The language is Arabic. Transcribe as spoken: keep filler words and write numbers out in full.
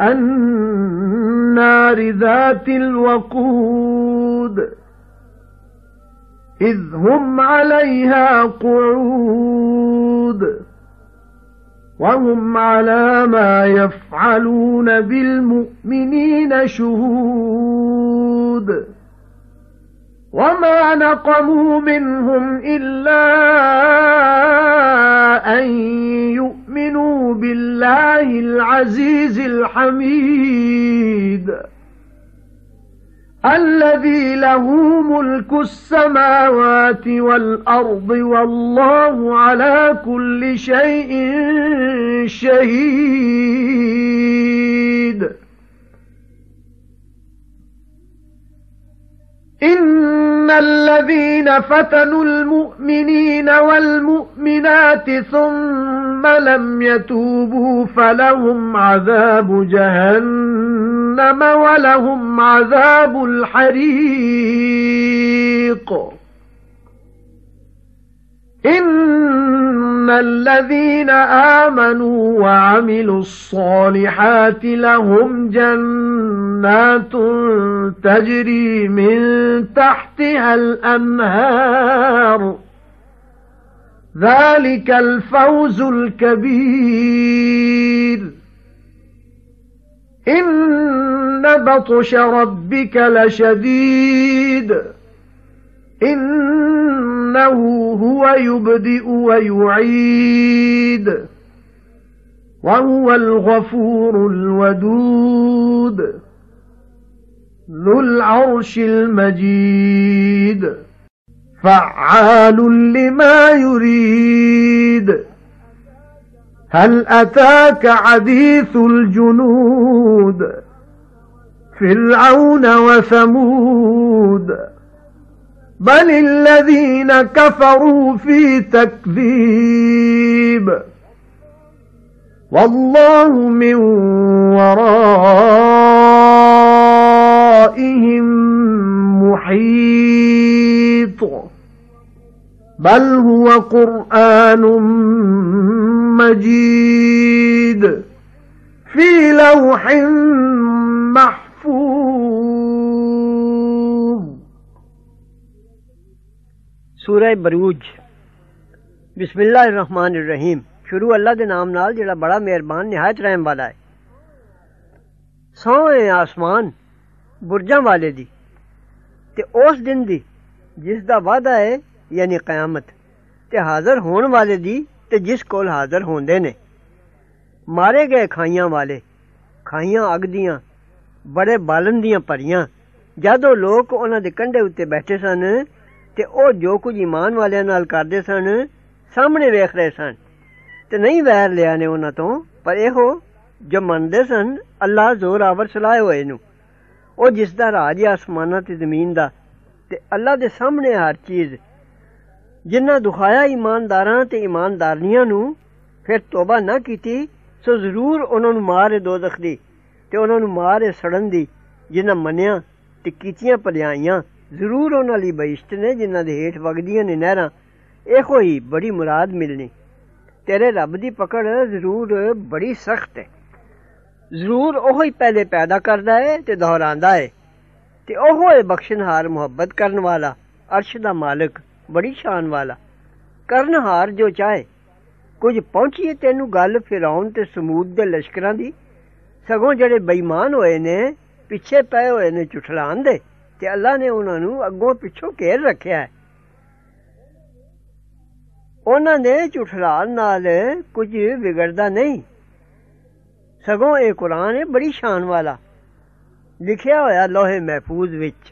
النار ذات الوقود إذ هم عليها قعود وهم على ما يفعلون بالمؤمنين شهود وما نقموا منهم إلا أن يؤمنوا بالله العزيز الحميد الذي له ملك السماوات والأرض والله على كل شيء شهيد. إن الذين فتنوا المؤمنين والمؤمنات ثم لم يتوبوا فلهم عذاب جهنم ولهم عذاب الحريق. إن الذين آمنوا وعملوا الصالحات لهم جنات تجري من تحتها الأنهار ذلك الفوز الكبير. إن بطش ربك لشديد. إنه هو يبدئ ويعيد وهو الغفور الودود ذو العرش المجيد فعال لما يريد. هل أتاك حديث الجنود فرعون وثمود بل الذين كفروا في تكذيب والله من ورائهم محيط بل هو قرآن مجيد في لوح محفوظ. سورہ بروج. بسم اللہ الرحمن الرحیم. شروع اللہ دے نام نال جڑا بڑا مہربان نہایت رحم والا ہے. سوئے آسمان برجاں والے دی تے اس دن دی جس دا وعدہ ہے یعنی قیامت تے حاضر ہون والے دی تے جس کول حاضر ہوندے نے. مارے گئے کھائیاں والے کھائیاں اگ دیاں بڑے بالن دیاں پریاں جدوں لوگ انہاں دے کنڈے اُتے بیٹھے سن تے او جو کچھ ایمان والیاں نال کردے سن سامنے ویکھ رہے سن تے نہیں ویر لیا نے انہاں توں پر ایہو جو مندے سن اللہ زور آور سلائے ہوئے نو او جس دا راج آسماناں تے زمین دا تے اللہ دے سامنے ہر چیز جنہ دکھایا ایمانداراں تے ایماندارنیاں نو پھر توبہ نہ کیتی سو ضرور انہاں نوں مار دوزخ دی تے انہاں نوں مار سڑن دی. جنہ منیاں تے کیتیاں پلیاں ضرور انہاں لئی بہشت نے جنہ دے ہیٹھ وگدیاں نے نہراں ایہو ہی بڑی مراد ملنی. تیرے رب دی پکڑ ضرور بڑی سخت ہے ضرور اوہ ہی پہلے پیدا کردا ہے تے دہراندا ہے تے اوہ ہے بخشنہار محبت کرن والا عرش دا مالک بڑی شان والا کرنہار جو چاہے. کچھ پہنچیے تینوں گل فرعون تے سمود دے لشکراں دی سگوں جڑے بےمان ہوئے نے پیچھے پے ہوئے نے چٹھلان دے تے اللہ نے انہاں نوں اگوں پچھوں گھیر رکھیا ہے. انہاں نے چٹھلان نال کچھ بگڑدا نہیں سگوں اے قرآن ہے بڑی شان والا لکھیا ہویا لوہے محفوظ وچ.